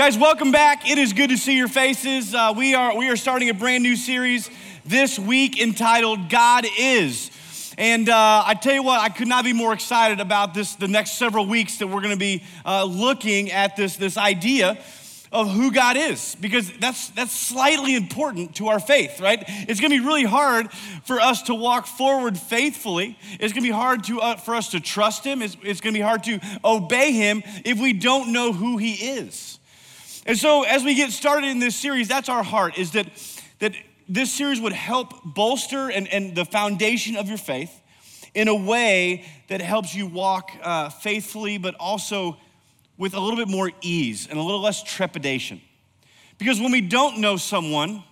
Guys, welcome back. It is good to see your faces. We are starting a brand new series this week entitled God Is. And I tell you what, I could not be more excited about this, the next several weeks that we're gonna be looking at this idea of who God is, because that's slightly important to our faith, right? It's gonna be really hard for us to walk forward faithfully. It's gonna be hard for us to trust him. It's gonna be hard to obey him if we don't know who he is. And so as we get started in this series, that's our heart, is that this series would help bolster and the foundation of your faith in a way that helps you walk faithfully, but also with a little bit more ease and a little less trepidation. Because when we don't know someone,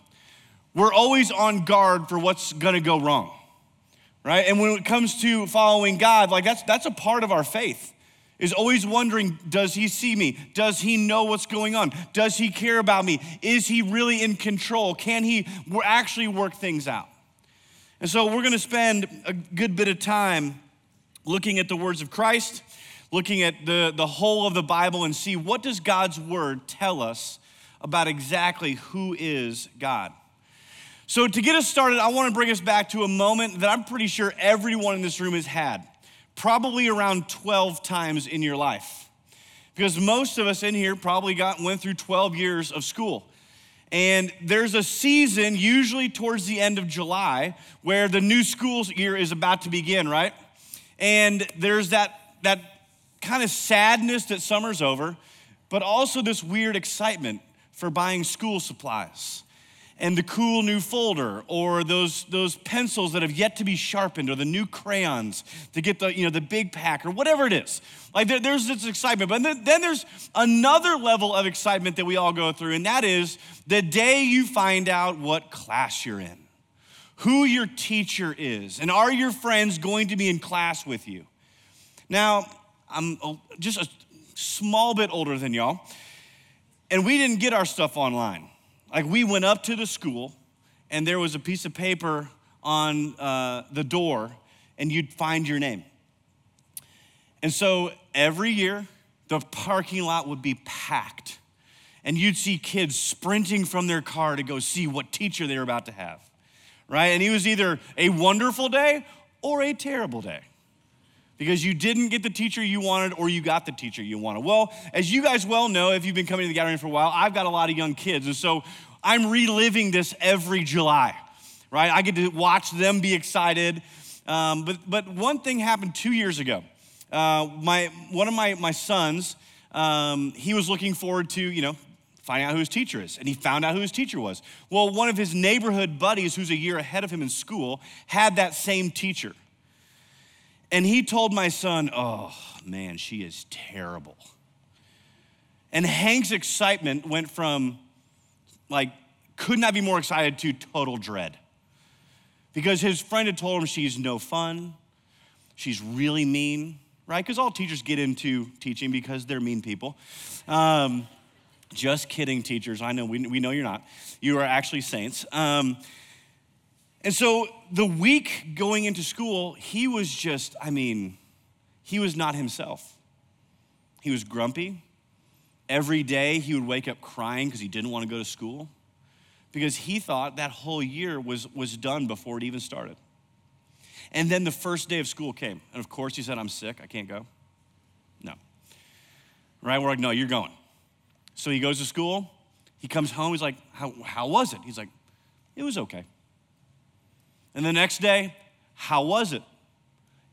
we're always on guard for what's gonna go wrong, right? And when it comes to following God, like that's a part of our faith, is always wondering, does he see me? Does he know what's going on? Does he care about me? Is he really in control? Can he actually work things out? And so we're gonna spend a good bit of time looking at the words of Christ, looking at the whole of the Bible, and see what does God's word tell us about exactly who is God. So to get us started, I wanna bring us back to a moment that I'm pretty sure everyone in this room has had, probably around 12 times in your life. Because most of us in here probably went through 12 years of school. And there's a season, usually towards the end of July, where the new school year is about to begin, right? And there's that kind of sadness that summer's over, but also this weird excitement for buying school supplies and the cool new folder, or those pencils that have yet to be sharpened, or the new crayons to get the big pack, or whatever it is. Like there's this excitement, but then there's another level of excitement that we all go through, and that is the day you find out what class you're in, who your teacher is, and are your friends going to be in class with you. Now, I'm just a small bit older than y'all, and we didn't get our stuff online. Like, we went up to the school, and there was a piece of paper on the door, and you'd find your name. And so every year, the parking lot would be packed, and you'd see kids sprinting from their car to go see what teacher they were about to have, right? And it was either a wonderful day or a terrible day, because you didn't get the teacher you wanted or you got the teacher you wanted. Well, as you guys well know, if you've been coming to the gathering for a while, I've got a lot of young kids, and so I'm reliving this every July, right? I get to watch them be excited. But one thing happened 2 years ago. One of my sons, he was looking forward to, finding out who his teacher is, and he found out who his teacher was. Well, one of his neighborhood buddies who's a year ahead of him in school had that same teacher. And he told my son, oh man, she is terrible. And Hank's excitement went from could not be more excited to total dread. Because his friend had told him she's no fun, she's really mean, right? Because all teachers get into teaching because they're mean people. Just kidding, teachers, I know, we know you're not. You are actually saints. And so the week going into school, he was not himself. He was grumpy. Every day he would wake up crying because he didn't want to go to school, because he thought that whole year was done before it even started. And then the first day of school came. And of course he said, I'm sick, I can't go. No. Right, we're like, no, you're going. So he goes to school, he comes home, he's like, how was it? He's like, it was okay. And the next day, how was it?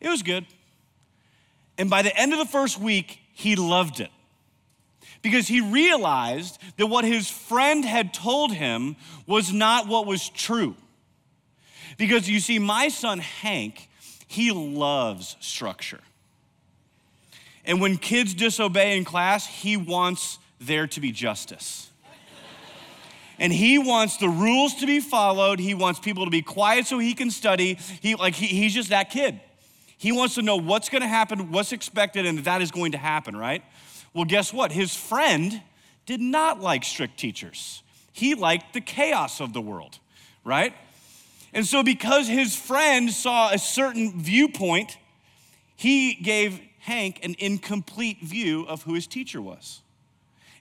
It was good. And by the end of the first week, he loved it, because he realized that what his friend had told him was not what was true. Because you see, my son Hank, he loves structure. And when kids disobey in class, he wants there to be justice. And he wants the rules to be followed. He wants people to be quiet so he can study. He's just that kid. He wants to know what's gonna happen, what's expected, and that is going to happen, right? Well, guess what? His friend did not like strict teachers. He liked the chaos of the world, right? And so because his friend saw a certain viewpoint, he gave Hank an incomplete view of who his teacher was.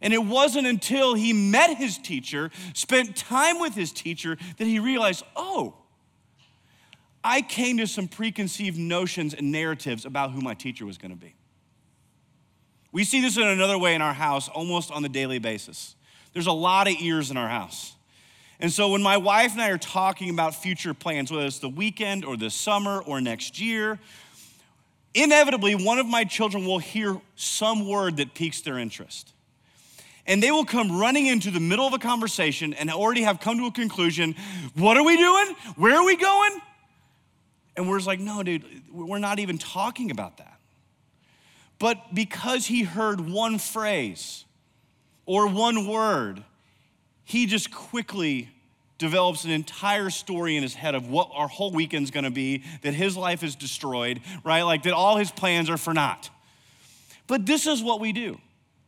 And it wasn't until he met his teacher, spent time with his teacher, that he realized, oh, I came to some preconceived notions and narratives about who my teacher was gonna be. We see this in another way in our house almost on a daily basis. There's a lot of ears in our house. And so when my wife and I are talking about future plans, whether it's the weekend or the summer or next year, inevitably one of my children will hear some word that piques their interest. And they will come running into the middle of a conversation and already have come to a conclusion. What are we doing? Where are we going? And we're just like, no, dude, we're not even talking about that. But because he heard one phrase or one word, he just quickly develops an entire story in his head of what our whole weekend's gonna be, that his life is destroyed, right? Like that all his plans are for naught. But this is what we do.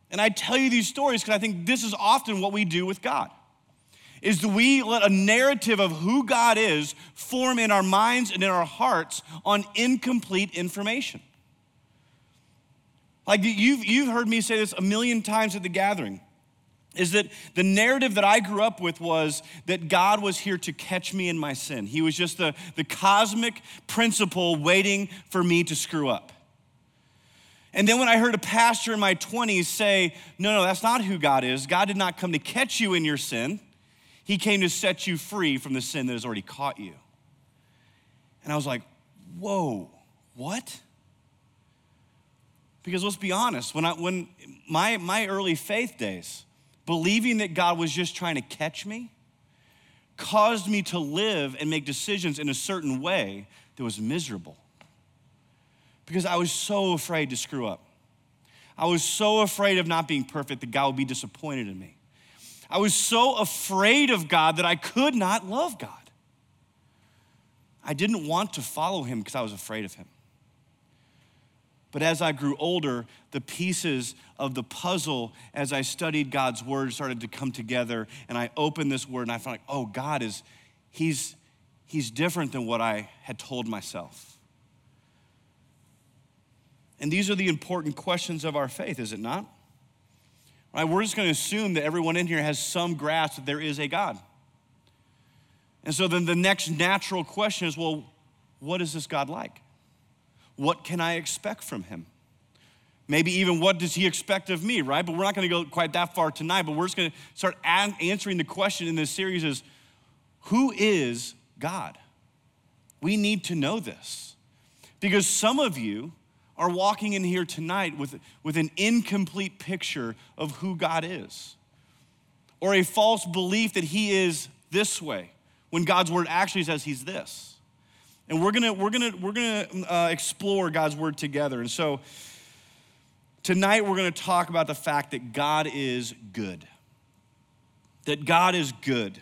And I tell you these stories because I think this is often what we do with God, is that we let a narrative of who God is form in our minds and in our hearts on incomplete information. Like you've heard me say this a million times at the gathering, is that the narrative that I grew up with was that God was here to catch me in my sin. He was just the cosmic principle waiting for me to screw up. And then when I heard a pastor in my 20s say, no, that's not who God is. God did not come to catch you in your sin. He came to set you free from the sin that has already caught you. And I was like, whoa, what? Because let's be honest, when my early faith days, believing that God was just trying to catch me, caused me to live and make decisions in a certain way that was miserable. Because I was so afraid to screw up. I was so afraid of not being perfect that God would be disappointed in me. I was so afraid of God that I could not love God. I didn't want to follow him because I was afraid of him. But as I grew older, the pieces of the puzzle, as I studied God's word, started to come together, and I opened this word and I felt like, oh, God is, he's different than what I had told myself. And these are the important questions of our faith, is it not? Right, we're just gonna assume that everyone in here has some grasp that there is a God. And so then the next natural question is, well, what is this God like? What can I expect from him? Maybe even what does he expect of me, right? But we're not gonna go quite that far tonight, but we're just gonna start answering the question in this series is, who is God? We need to know this because some of you are walking in here tonight with an incomplete picture of who God is or a false belief that he is this way when God's word actually says he's this. And we're gonna explore God's word together. And so tonight we're gonna talk about the fact that God is good. That God is good.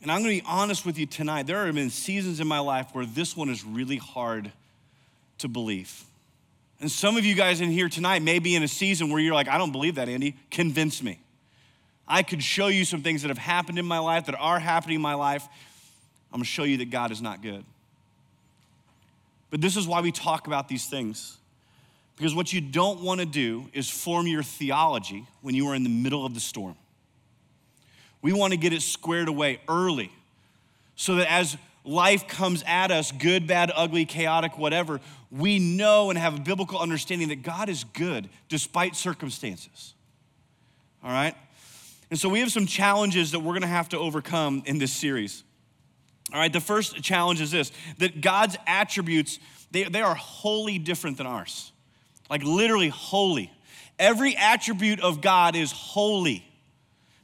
And I'm gonna be honest with you tonight. There have been seasons in my life where this one is really hard to believe. And some of you guys in here tonight may be in a season where you're like, I don't believe that, Andy. Convince me. I could show you some things that have happened in my life, that are happening in my life. I'm gonna show you that God is not good. But this is why we talk about these things, because what you don't wanna do is form your theology when you are in the middle of the storm. We wanna get it squared away early so that as life comes at us, good, bad, ugly, chaotic, whatever, we know and have a biblical understanding that God is good despite circumstances, all right? And so we have some challenges that we're gonna have to overcome in this series. All right, the first challenge is this, that God's attributes, they are wholly different than ours. Like literally holy. Every attribute of God is holy,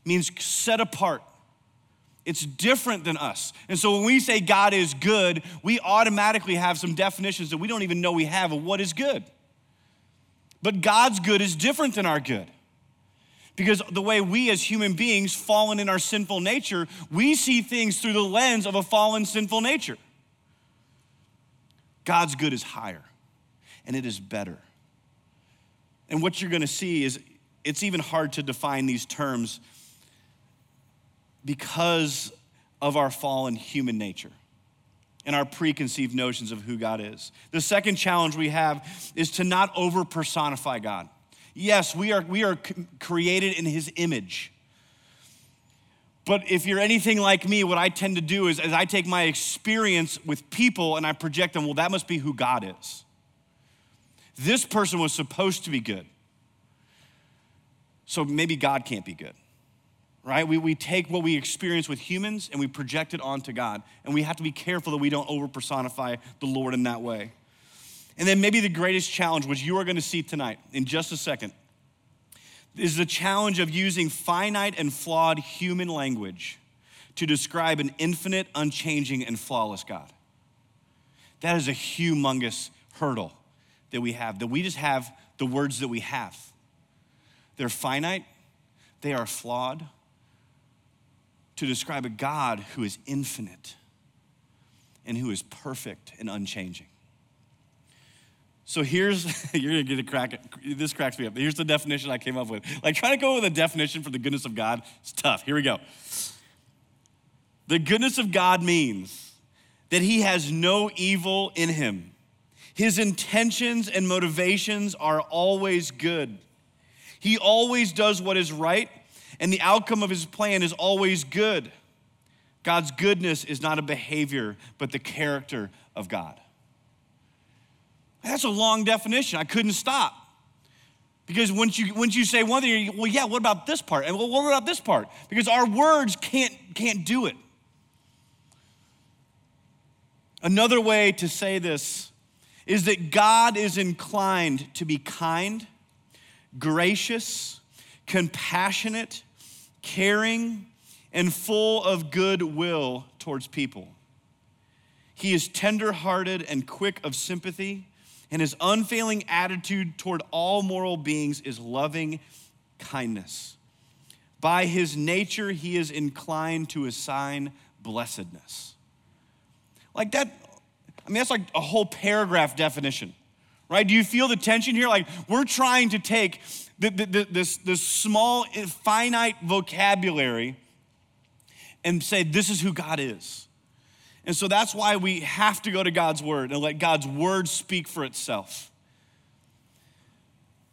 means set apart. It's different than us. And so when we say God is good, we automatically have some definitions that we don't even know we have of what is good. But God's good is different than our good. Because the way we as human beings, fallen in our sinful nature, we see things through the lens of a fallen sinful nature. God's good is higher and it is better. And what you're gonna see is it's even hard to define these terms because of our fallen human nature and our preconceived notions of who God is. The second challenge we have is to not over-personify God. Yes, we are created in his image. But if you're anything like me, what I tend to do is I take my experience with people and I project them, well, that must be who God is. This person was supposed to be good. So maybe God can't be good, right? We take what we experience with humans and we project it onto God. And we have to be careful that we don't over-personify the Lord in that way. And then maybe the greatest challenge, which you are gonna see tonight in just a second, is the challenge of using finite and flawed human language to describe an infinite, unchanging, and flawless God. That is a humongous hurdle that we have, that we just have the words that we have. They're finite, they are flawed, to describe a God who is infinite and who is perfect and unchanging. So you're gonna get a crack, this cracks me up. Here's the definition I came up with. Like trying to go with a definition for the goodness of God, it's tough. Here we go. The goodness of God means that he has no evil in him. His intentions and motivations are always good. He always does what is right, and the outcome of his plan is always good. God's goodness is not a behavior, but the character of God. That's a long definition. I couldn't stop. Because once you say one thing, well, yeah, what about this part? And well, what about this part? Because our words can't do it. Another way to say this is that God is inclined to be kind, gracious, compassionate, caring, and full of goodwill towards people. He is tender-hearted and quick of sympathy, and his unfailing attitude toward all moral beings is loving kindness. By his nature, he is inclined to assign blessedness. Like that, I mean, that's like a whole paragraph definition, right? Do you feel the tension here? Like we're trying to take this small, finite vocabulary and say, this is who God is. And so that's why we have to go to God's word and let God's word speak for itself.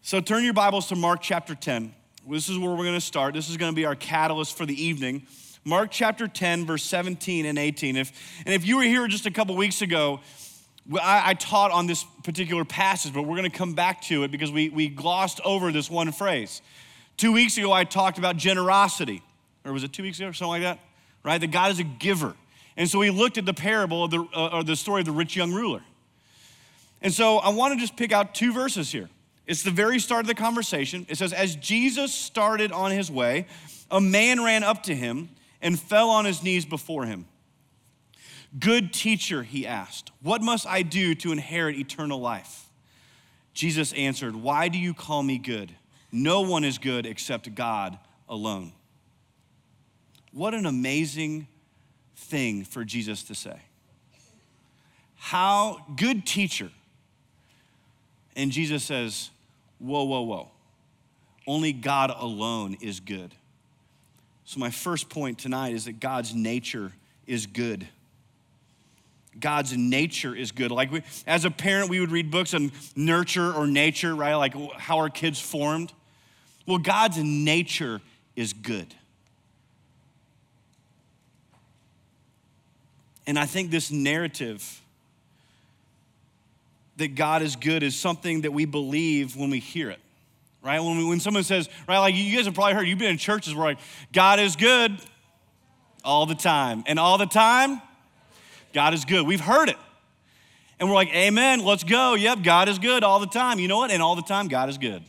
So turn your Bibles to Mark chapter 10. This is where we're gonna start. This is gonna be our catalyst for the evening. Mark chapter 10, verse 17 and 18. If you were here just a couple weeks ago, I taught on this particular passage, but we're gonna come back to it because we glossed over this one phrase. 2 weeks ago, I talked about generosity. Or was it 2 weeks ago or something like that? Right, that God is a giver. And so we looked at the parable of the story of the rich young ruler. And so I want to just pick out two verses here. It's the very start of the conversation. It says, as Jesus started on his way, a man ran up to him and fell on his knees before him. Good teacher, he asked, what must I do to inherit eternal life? Jesus answered, why do you call me good? No one is good except God alone. What an amazing thing for Jesus to say. How good teacher. And Jesus says, whoa, whoa, whoa. Only God alone is good. So my first point tonight is that God's nature is good. God's nature is good. Like as a parent, we would read books on nurture or nature, right? Like how our kids formed. Well, God's nature is good. And I think this narrative that God is good is something that we believe when we hear it, right? When someone says, right, like you guys have probably heard, you've been in churches where like, God is good all the time. And all the time, God is good. We've heard it. And we're like, amen, let's go. Yep, God is good all the time. You know what? And all the time, God is good. And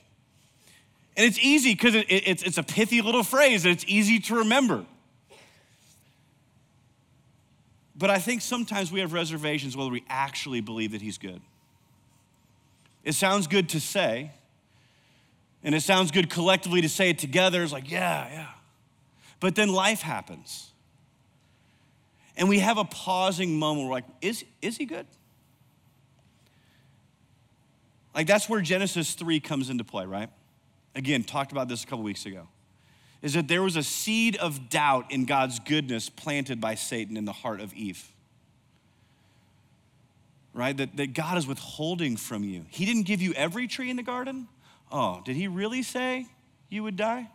it's easy because it's a pithy little phrase that it's easy to remember. But I think sometimes we have reservations whether we actually believe that he's good. It sounds good to say, and it sounds good collectively to say it together. It's like, yeah. But then life happens. And we have a pausing moment where we're like, is he good? Like that's where Genesis 3 comes into play, right? Again, talked about this a couple weeks ago. Is that there was a seed of doubt in God's goodness planted by Satan in the heart of Eve, right? That God is withholding from you. He didn't give you every tree in the garden. oh, did he really say you would die?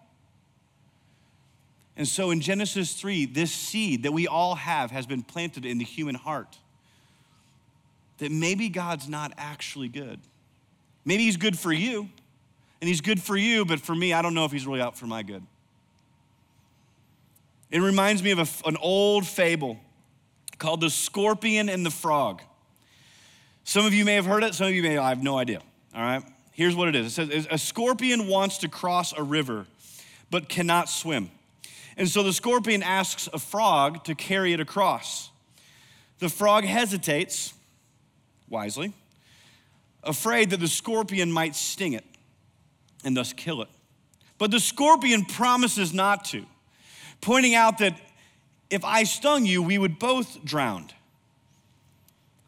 And so in Genesis 3, this seed that we all have has been planted in the human heart. That maybe God's not actually good. Maybe he's good for you, and he's good for you, but for me, I don't know if he's really out for my good. It reminds me of an old fable called The Scorpion and the Frog. Some of you may have heard it, some of you may, I have no idea, all right? Here's what it is. It says, a scorpion wants to cross a river, but cannot swim. And so the scorpion asks a frog to carry it across. The frog hesitates, wisely, afraid that the scorpion might sting it and thus kill it. But the scorpion promises not to, pointing out that if I stung you, we would both drown.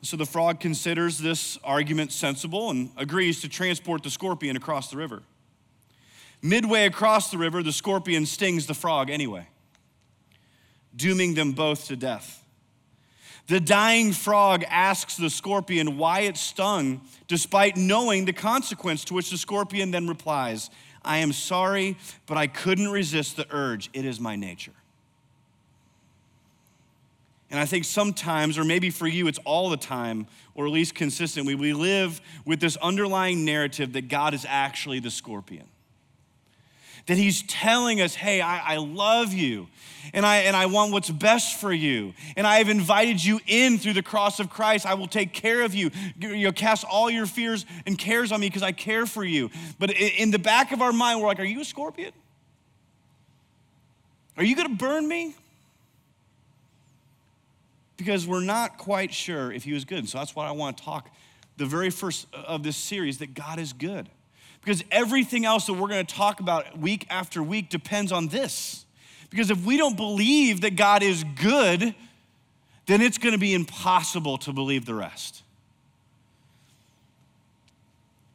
So the frog considers this argument sensible and agrees to transport the scorpion across the river. Midway across the river, the scorpion stings the frog anyway, dooming them both to death. The dying frog asks the scorpion why it stung, despite knowing the consequence, to which the scorpion then replies, I am sorry, but I couldn't resist the urge. It is my nature. And I think sometimes, or maybe for you, it's all the time, or at least consistently, we live with this underlying narrative that God is actually the scorpion. That he's telling us, hey, I love you, and I want what's best for you, and I have invited you in through the cross of Christ. I will take care of you. You'll cast all your fears and cares on me because I care for you. But in the back of our mind, we're like, are you a scorpion? Are you gonna burn me? Because we're not quite sure if he was good. So that's why I want to talk the very first of this series, that God is good. Because everything else that we're going to talk about week after week depends on this. Because if we don't believe that God is good, then it's going to be impossible to believe the rest.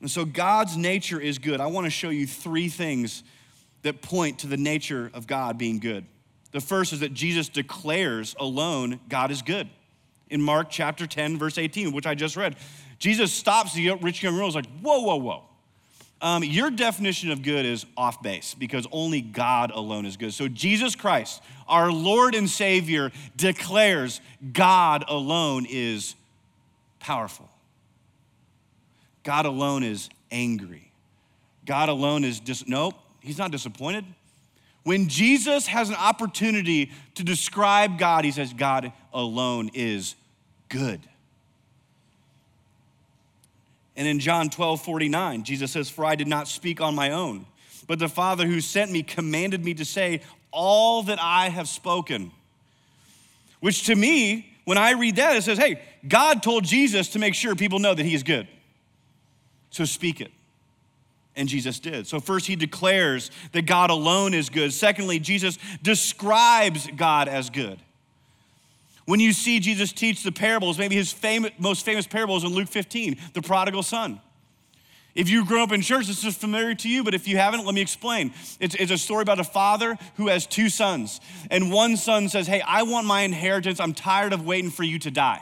And so God's nature is good. I want to show you three things that point to the nature of God being good. The first is that Jesus declares alone God is good. In Mark chapter 10, verse 18, which I just read, Jesus stops the rich young ruler and is like, whoa. Your definition of good is off base because only God alone is good. So Jesus Christ, our Lord and Savior, declares God alone is powerful. God alone is angry. God alone is he's not disappointed. When Jesus has an opportunity to describe God, he says God alone is good. And in John 12:49, Jesus says, for I did not speak on my own, but the Father who sent me commanded me to say all that I have spoken. Which to me, when I read that, it says, hey, God told Jesus to make sure people know that he is good. So speak it. And Jesus did. So first, he declares that God alone is good. Secondly, Jesus describes God as good. When you see Jesus teach the parables, maybe his most famous parable is in Luke 15, the prodigal son. If you've grown up in church, this is familiar to you, but if you haven't, let me explain. It's a story about a father who has two sons. And one son says, hey, I want my inheritance. I'm tired of waiting for you to die.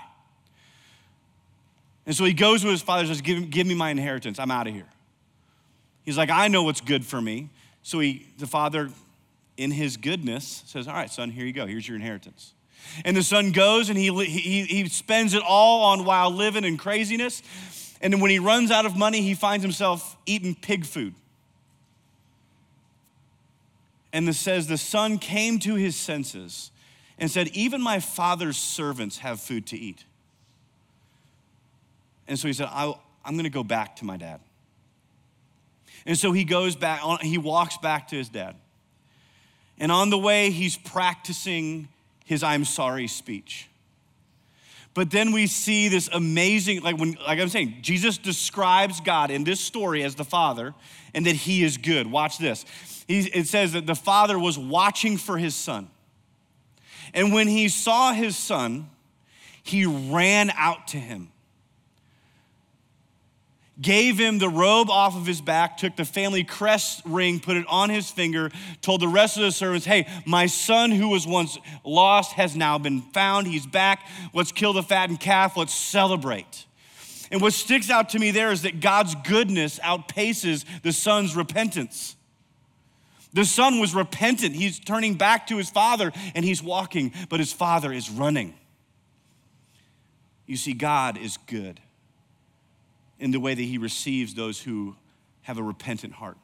And so he goes to his father and says, give me my inheritance. I'm out of here. He's like, I know what's good for me. So the father, in his goodness, says, all right, son, here you go. Here's your inheritance. And the son goes and he spends it all on wild living and craziness. And then when he runs out of money, he finds himself eating pig food. And it says, the son came to his senses and said, even my father's servants have food to eat. And so he said, I'm gonna go back to my dad. And so he goes back, he walks back to his dad. And on the way, he's practicing his I'm sorry speech. But then we see this amazing, like I'm saying, Jesus describes God in this story as the Father and that he is good. Watch this. It says that the Father was watching for his son. And when he saw his son, he ran out to him, gave him the robe off of his back, took the family crest ring, put it on his finger, told the rest of the servants, hey, my son who was once lost has now been found. He's back. Let's kill the fattened calf. Let's celebrate. And what sticks out to me there is that God's goodness outpaces the son's repentance. The son was repentant. He's turning back to his father and he's walking, but his father is running. You see, God is good in the way that he receives those who have a repentant heart.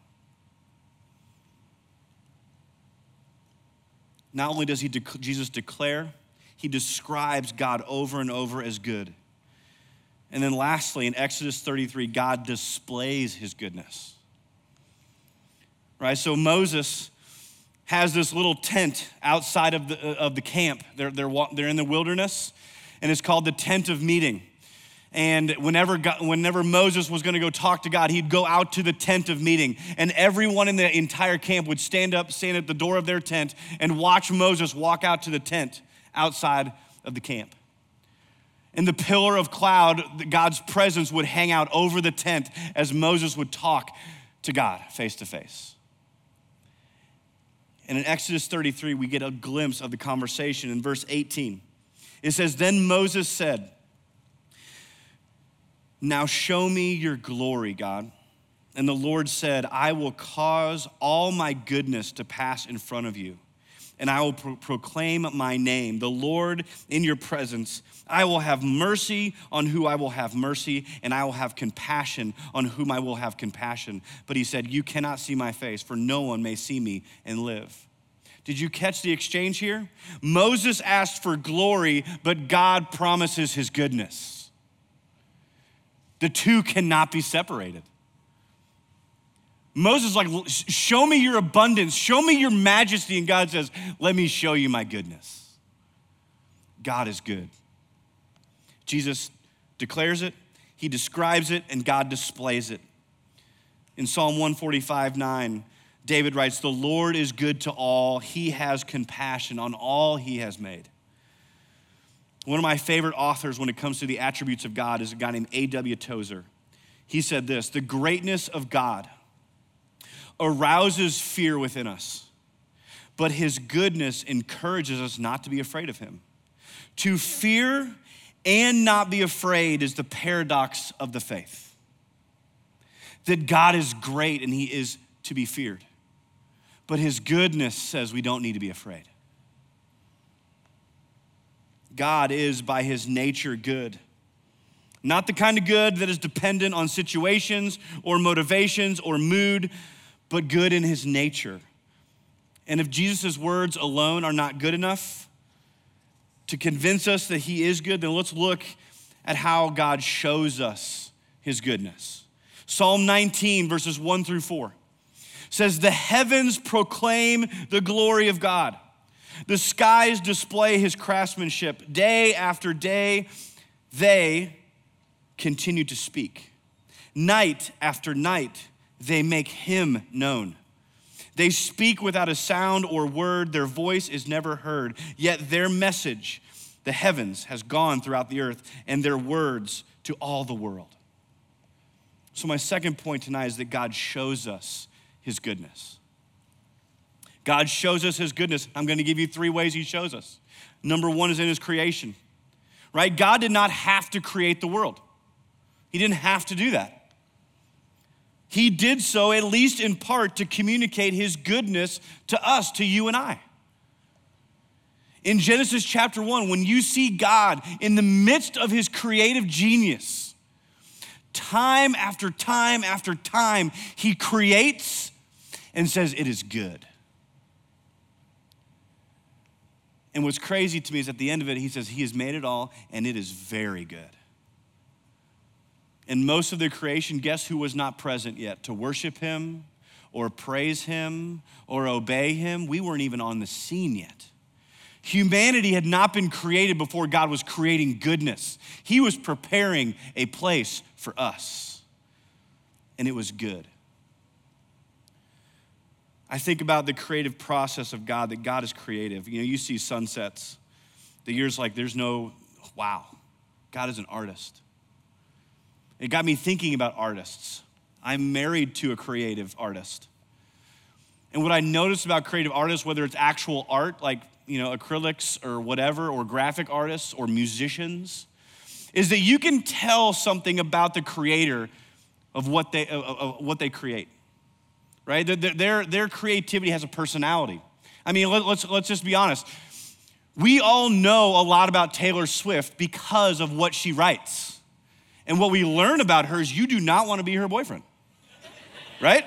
Not only does Jesus declare, he describes God over and over as good. And then lastly, in Exodus 33, God displays his goodness. Right, so Moses has this little tent outside of the camp. They're in the wilderness, and it's called the Tent of Meeting. And whenever Moses was gonna go talk to God, he'd go out to the Tent of Meeting, and everyone in the entire camp would stand at the door of their tent and watch Moses walk out to the tent outside of the camp. And the pillar of cloud, God's presence would hang out over the tent as Moses would talk to God face to face. And in Exodus 33, we get a glimpse of the conversation. In verse 18, it says, "Then Moses said, 'Now show me your glory, God.' And the Lord said, 'I will cause all my goodness to pass in front of you, and I will proclaim my name, the Lord, in your presence. I will have mercy on who I will have mercy, and I will have compassion on whom I will have compassion.' But he said, 'You cannot see my face, for no one may see me and live.'" Did you catch the exchange here? Moses asked for glory, but God promises his goodness. The two cannot be separated. Moses is like, "Show me your abundance, show me your majesty." And God says, "Let me show you my goodness." God is good. Jesus declares it, he describes it, and God displays it. In Psalm 145:9, David writes, "The Lord is good to all. He has compassion on all he has made." One of my favorite authors when it comes to the attributes of God is a guy named A.W. Tozer. He said this, "The greatness of God arouses fear within us, but his goodness encourages us not to be afraid of him. To fear and not be afraid is the paradox of the faith." That God is great and he is to be feared, but his goodness says we don't need to be afraid. God is by his nature good. Not the kind of good that is dependent on situations or motivations or mood, but good in his nature. And if Jesus' words alone are not good enough to convince us that he is good, then let's look at how God shows us his goodness. Psalm 19, verses 1-4 says, "The heavens proclaim the glory of God. The skies display his craftsmanship. Day after day, they continue to speak. Night after night, they make him known. They speak without a sound or word. Their voice is never heard. Yet their message, the heavens, has gone throughout the earth, and their words to all the world." So my second point tonight is that God shows us his goodness. God shows us his goodness. I'm gonna give you three ways he shows us. Number one is in his creation, right? God did not have to create the world. He didn't have to do that. He did so, at least in part, to communicate his goodness to us, to you and I. In Genesis chapter 1, when you see God in the midst of his creative genius, time after time after time, he creates and says, "It is good." And what's crazy to me is at the end of it, he says, "He has made it all, and it is very good." And most of the creation, guess who was not present yet to worship him or praise him or obey him? We weren't even on the scene yet. Humanity had not been created before God was creating goodness. He was preparing a place for us, and it was good. I think about the creative process of God, that God is creative. You know, you see sunsets. The year's like, there's no, wow, God is an artist. It got me thinking about artists. I'm married to a creative artist. And what I noticed about creative artists, whether it's actual art, like, you know, acrylics or whatever, or graphic artists or musicians, is that you can tell something about the creator of what they create, right? Their creativity has a personality. I mean, let's just be honest. We all know a lot about Taylor Swift because of what she writes. And what we learn about her is you do not want to be her boyfriend, right?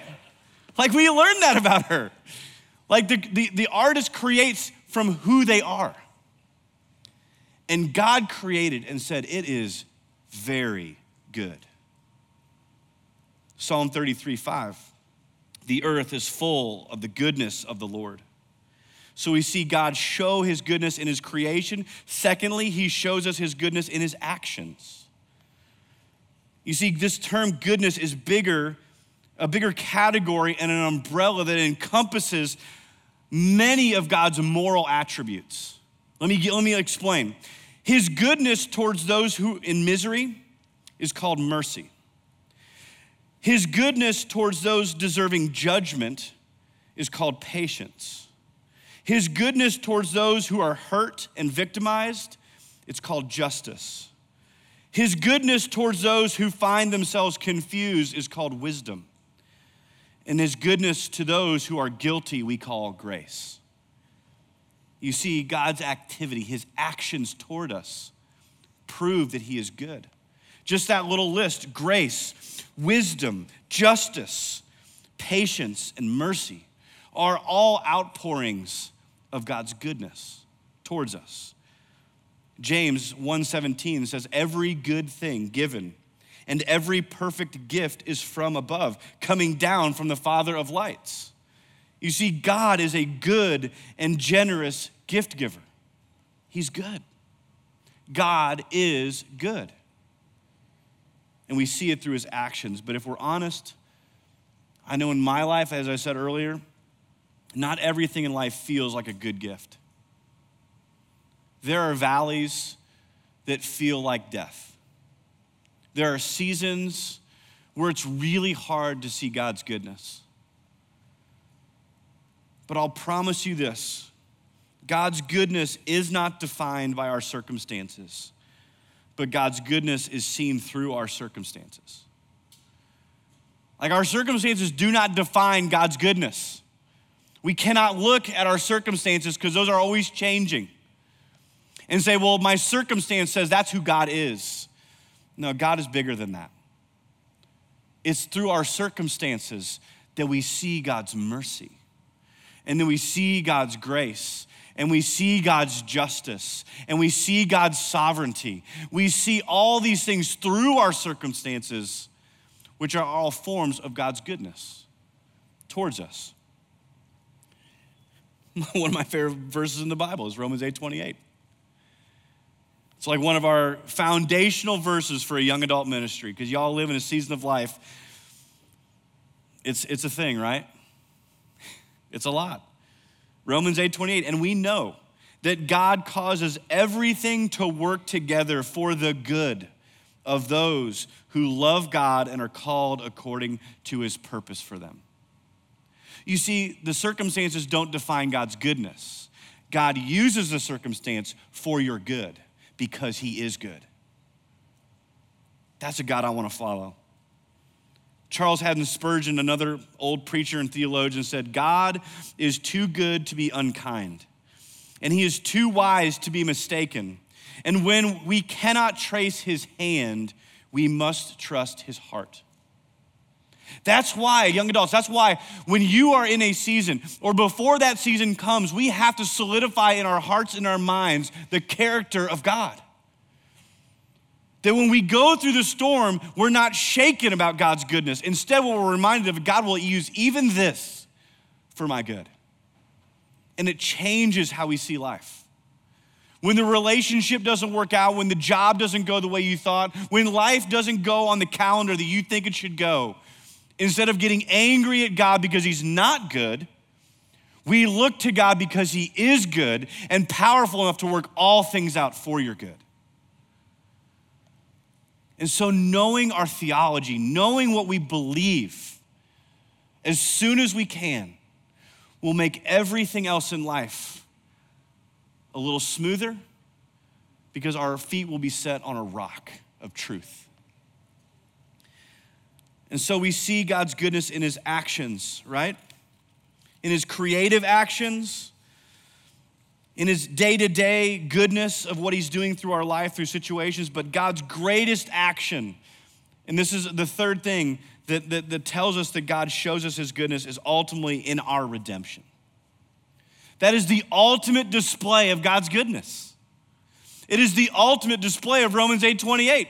Like we learned that about her. Like the artist creates from who they are. And God created and said, it is very good. Psalm 33:5, the earth is full of the goodness of the Lord. So we see God show his goodness in his creation. Secondly, he shows us his goodness in his actions. You see, this term goodness is a bigger category and an umbrella that encompasses many of God's moral attributes. Let me explain. His goodness towards those who in misery is called mercy. His goodness towards those deserving judgment is called patience. His goodness towards those who are hurt and victimized, it's called justice. His goodness towards those who find themselves confused is called wisdom. And his goodness to those who are guilty, we call grace. You see, God's activity, his actions toward us, prove that he is good. Just that little list: grace, wisdom, justice, patience, and mercy are all outpourings of God's goodness towards us. James 1:17 says, every good thing given and every perfect gift is from above, coming down from the Father of lights. You see, God is a good and generous gift giver. He's good. God is good. And we see it through his actions. But if we're honest, I know in my life, as I said earlier, not everything in life feels like a good gift. There are valleys that feel like death. There are seasons where it's really hard to see God's goodness. But I'll promise you this, God's goodness is not defined by our circumstances, but God's goodness is seen through our circumstances. Like our circumstances do not define God's goodness. We cannot look at our circumstances because those are always changing and say, well, my circumstance says that's who God is. No, God is bigger than that. It's through our circumstances that we see God's mercy, and then we see God's grace, and we see God's justice, and we see God's sovereignty. We see all these things through our circumstances, which are all forms of God's goodness towards us. One of my favorite verses in the Bible is Romans 8:28. It's like one of our foundational verses for a young adult ministry, because y'all live in a season of life. It's a thing, right? It's a lot. Romans 8:28, and we know that God causes everything to work together for the good of those who love God and are called according to his purpose for them. You see, the circumstances don't define God's goodness. God uses the circumstance for your good because he is good. That's a God I want to follow. Charles Haddon Spurgeon, another old preacher and theologian, said, God is too good to be unkind, and he is too wise to be mistaken. And when we cannot trace his hand, we must trust his heart. That's why, young adults, that's why when you are in a season or before that season comes, we have to solidify in our hearts and our minds the character of God. That when we go through the storm, we're not shaken about God's goodness. Instead, what we're reminded of, God will use even this for my good. And it changes how we see life. When the relationship doesn't work out, when the job doesn't go the way you thought, when life doesn't go on the calendar that you think it should go, instead of getting angry at God because he's not good, we look to God because he is good and powerful enough to work all things out for your good. And so knowing our theology, knowing what we believe as soon as we can, will make everything else in life a little smoother because our feet will be set on a rock of truth. And so we see God's goodness in his actions, right? In his creative actions, in his day-to-day goodness of what he's doing through our life, through situations, but God's greatest action, and this is the third thing that tells us that God shows us his goodness, is ultimately in our redemption. That is the ultimate display of God's goodness. It is the ultimate display of Romans 8:28.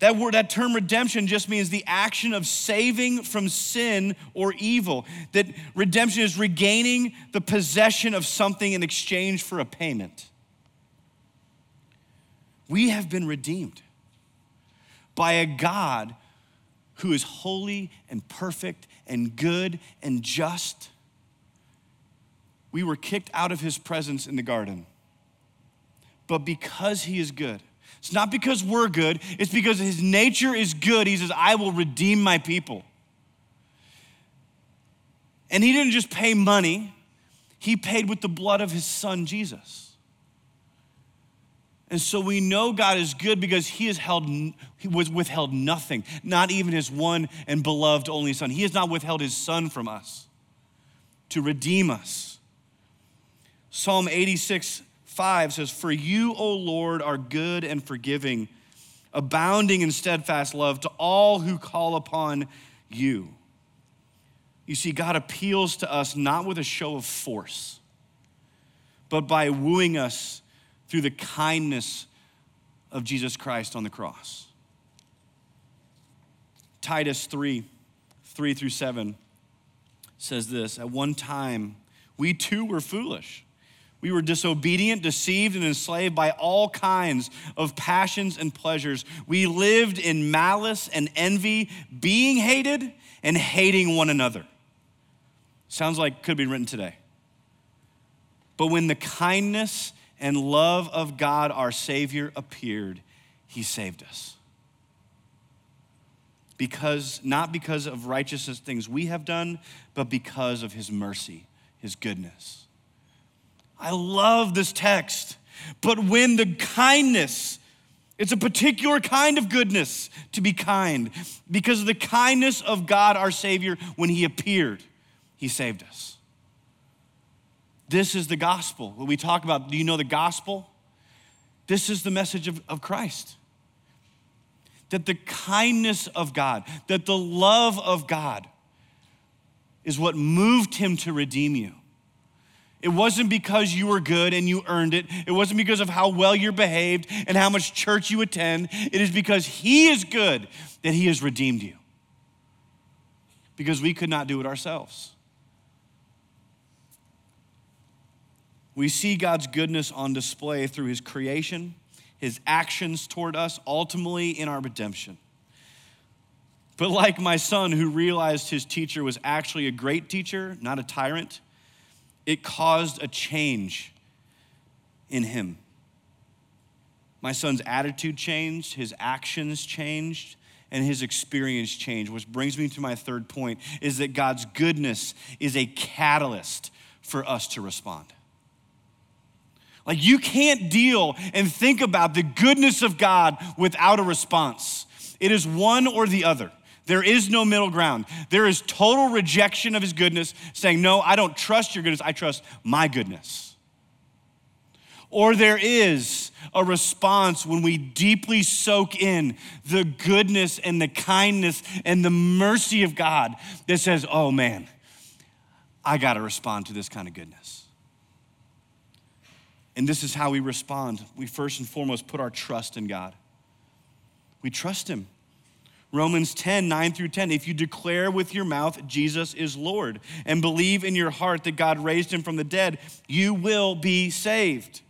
That term redemption just means the action of saving from sin or evil. That redemption is regaining the possession of something in exchange for a payment. We have been redeemed by a God who is holy and perfect and good and just. We were kicked out of his presence in the garden, but because he is good, it's not because we're good, it's because his nature is good. He says, I will redeem my people. And he didn't just pay money, he paid with the blood of his son, Jesus. And so we know God is good because he withheld nothing, not even his one and beloved only son. He has not withheld his son from us to redeem us. Psalm 86:5 says, for you, O Lord, are good and forgiving, abounding in steadfast love to all who call upon you. You see, God appeals to us not with a show of force, but by wooing us through the kindness of Jesus Christ on the cross. Titus 3:3-7 says this, at one time, we too were foolish. We were disobedient, deceived, and enslaved by all kinds of passions and pleasures. We lived in malice and envy, being hated and hating one another. Sounds like could be written today. But when the kindness and love of God, our Savior, appeared, he saved us. Not because of righteousness things we have done, but because of his mercy, his goodness. I love this text, but when the kindness, it's a particular kind of goodness to be kind, because of the kindness of God, our Savior, when he appeared, he saved us. This is the gospel. When we talk about, do you know the gospel? This is the message of Christ. That the kindness of God, that the love of God is what moved him to redeem you. It wasn't because you were good and you earned it. It wasn't because of how well you're behaved and how much church you attend. It is because he is good that he has redeemed you. Because we could not do it ourselves. We see God's goodness on display through his creation, his actions toward us, ultimately in our redemption. But like my son who realized his teacher was actually a great teacher, not a tyrant, it caused a change in him. My son's attitude changed, his actions changed, and his experience changed, which brings me to my third point, is that God's goodness is a catalyst for us to respond. Like, you can't deal and think about the goodness of God without a response. It is one or the other. There is no middle ground. There is total rejection of his goodness, saying, no, I don't trust your goodness, I trust my goodness. Or there is a response when we deeply soak in the goodness and the kindness and the mercy of God that says, oh man, I gotta respond to this kind of goodness. And this is how we respond. We first and foremost put our trust in God. We trust him. Romans 10:9-10, if you declare with your mouth Jesus is Lord and believe in your heart that God raised him from the dead, you will be saved.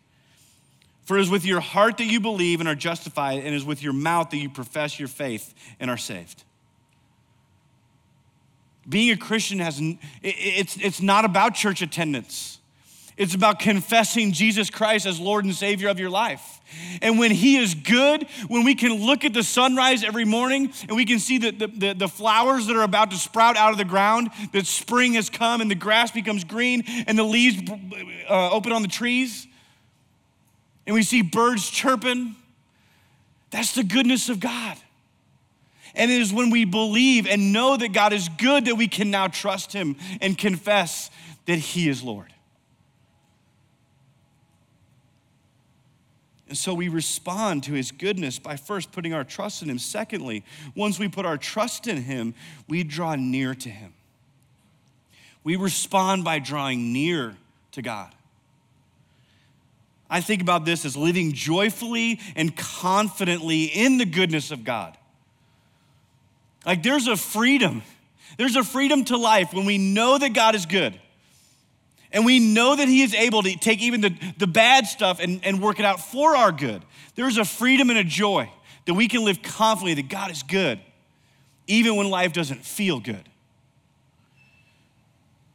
For it is with your heart that you believe and are justified, and it is with your mouth that you profess your faith and are saved. Being a Christian it's not about church attendance. It's about confessing Jesus Christ as Lord and Savior of your life. And when he is good, when we can look at the sunrise every morning and we can see the flowers that are about to sprout out of the ground, that spring has come and the grass becomes green and the leaves open on the trees, and we see birds chirping. That's the goodness of God. And it is when we believe and know that God is good that we can now trust him and confess that he is Lord. And so we respond to his goodness by first putting our trust in him. Secondly, once we put our trust in him, we draw near to him. We respond by drawing near to God. I think about this as living joyfully and confidently in the goodness of God. Like there's a freedom to life when we know that God is good and we know that he is able to take even the bad stuff and work it out for our good. There's a freedom and a joy that we can live confidently that God is good, even when life doesn't feel good.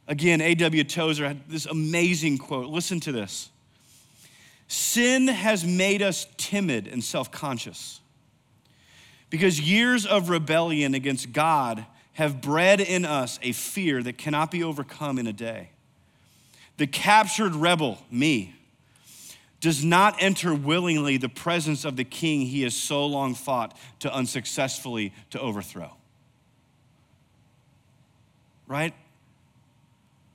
Again, A.W. Tozer had this amazing quote. Listen to this. Sin has made us timid and self-conscious because years of rebellion against God have bred in us a fear that cannot be overcome in a day. The captured rebel, me, does not enter willingly the presence of the king he has so long fought to unsuccessfully to overthrow. Right?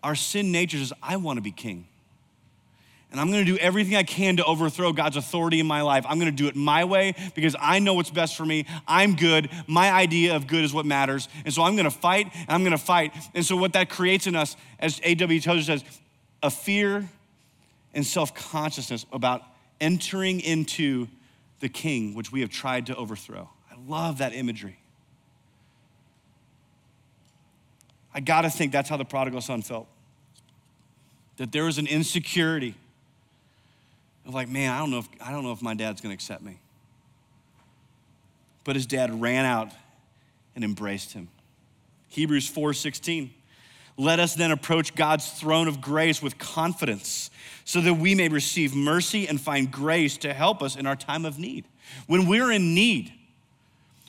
Our sin nature says, I want to be king. And I'm gonna do everything I can to overthrow God's authority in my life. I'm gonna do it my way because I know what's best for me. I'm good. My idea of good is what matters. And so I'm gonna fight, and I'm gonna fight. And so what that creates in us, as A.W. Tozer says, a fear and self-consciousness about entering into the king, which we have tried to overthrow. I love that imagery. I gotta think that's how the prodigal son felt. That there was an insecurity. Like, man, I don't know if my dad's gonna accept me. But his dad ran out and embraced him. Hebrews 4:16. Let us then approach God's throne of grace with confidence so that we may receive mercy and find grace to help us in our time of need. When we're in need,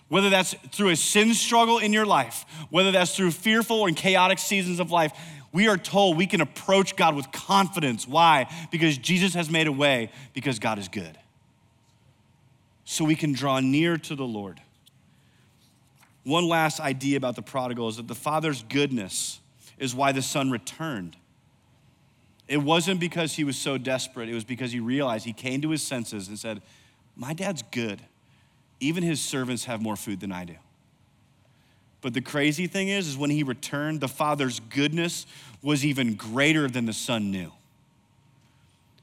whether that's through a sin struggle in your life, whether that's through fearful and chaotic seasons of life, we are told we can approach God with confidence. Why? Because Jesus has made a way, because God is good. So we can draw near to the Lord. One last idea about the prodigal is that the father's goodness is why the son returned. It wasn't because he was so desperate. It was because he realized, he came to his senses and said, my dad's good. Even his servants have more food than I do. But the crazy thing is when he returned, the father's goodness was even greater than the son knew.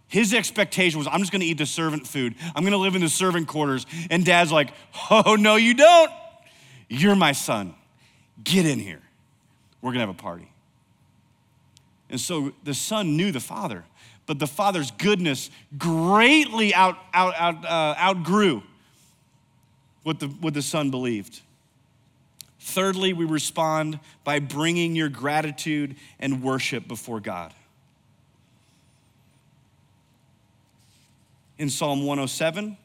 His expectation was, I'm just gonna eat the servant food. I'm gonna live in the servant quarters. And dad's like, oh, no, you don't. You're my son. Get in here. We're gonna have a party. And so the son knew the father, but the father's goodness greatly outgrew what the son believed. Thirdly, we respond by bringing your gratitude and worship before God. In Psalm 107,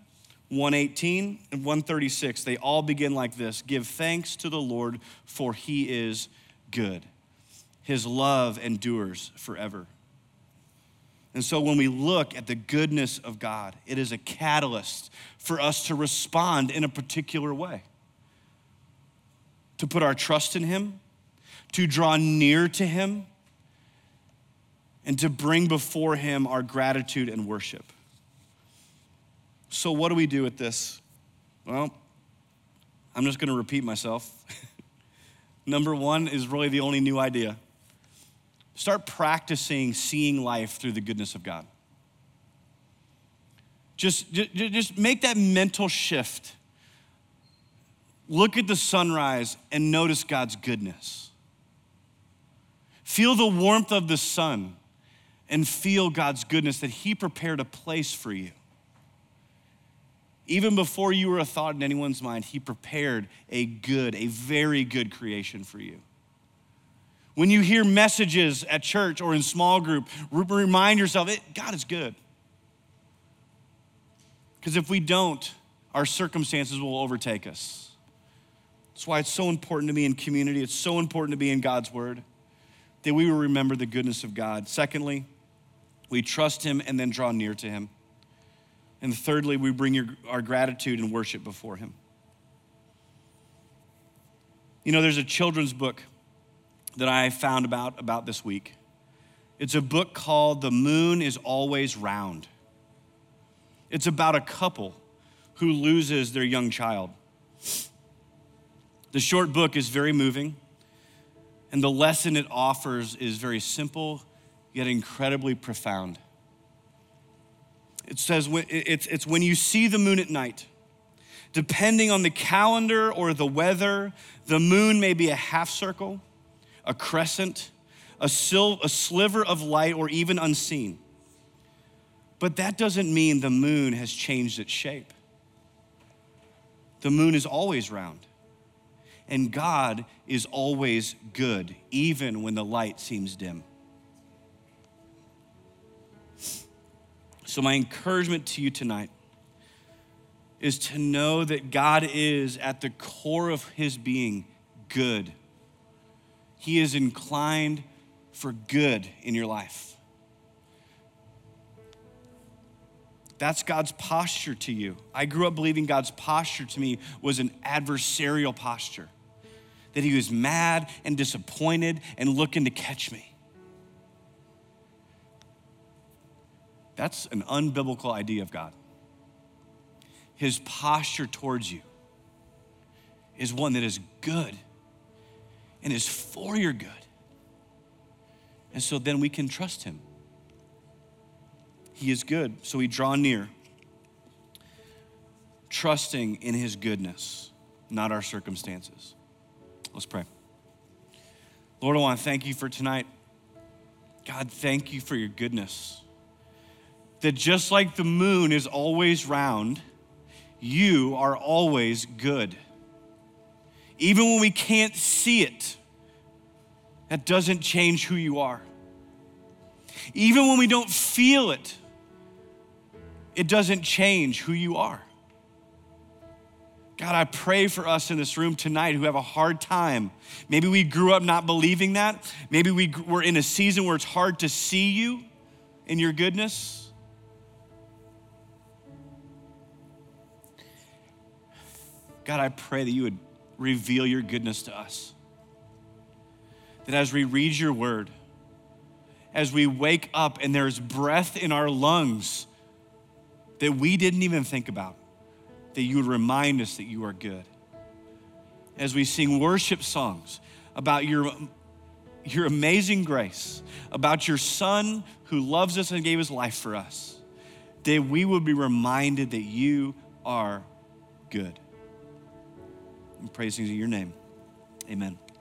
118, and 136, they all begin like this. Give thanks to the Lord, for he is good. His love endures forever. And so when we look at the goodness of God, it is a catalyst for us to respond in a particular way. To put our trust in him, to draw near to him, and to bring before him our gratitude and worship. So what do we do with this? Well, I'm just gonna repeat myself. Number one is really the only new idea. Start practicing seeing life through the goodness of God. Just make that mental shift. Look at the sunrise and notice God's goodness. Feel the warmth of the sun and feel God's goodness that he prepared a place for you. Even before you were a thought in anyone's mind, he prepared a very good creation for you. When you hear messages at church or in small group, remind yourself, God is good. Because if we don't, our circumstances will overtake us. That's why it's so important to be in community. It's so important to be in God's word, that we will remember the goodness of God. Secondly, we trust him and then draw near to him. And thirdly, we bring our gratitude and worship before him. You know, there's a children's book that I found about this week. It's a book called The Moon Is Always Round. It's about a couple who loses their young child. The short book is very moving, and the lesson it offers is very simple, yet incredibly profound. It says, it's when you see the moon at night, depending on the calendar or the weather, the moon may be a half circle, a crescent, a sliver of light, or even unseen. But that doesn't mean the moon has changed its shape. The moon is always round, and God is always good, even when the light seems dim. So my encouragement to you tonight is to know that God is, at the core of his being, good. He is inclined for good in your life. That's God's posture to you. I grew up believing God's posture to me was an adversarial posture, that he was mad and disappointed and looking to catch me. That's an unbiblical idea of God. His posture towards you is one that is good and is for your good. And so then we can trust him. He is good, so we draw near, trusting in his goodness, not our circumstances. Let's pray. Lord, I want to thank you for tonight. God, thank you for your goodness. That just like the moon is always round, you are always good. Even when we can't see it, that doesn't change who you are. Even when we don't feel it, it doesn't change who you are. God, I pray for us in this room tonight who have a hard time. Maybe we grew up not believing that. Maybe we're in a season where it's hard to see you and your goodness. God, I pray that you would reveal your goodness to us. That as we read your word, as we wake up and there's breath in our lungs that we didn't even think about, that you would remind us that you are good. As we sing worship songs about your amazing grace, about your son who loves us and gave his life for us, that we would be reminded that you are good. And praise things in your name, amen.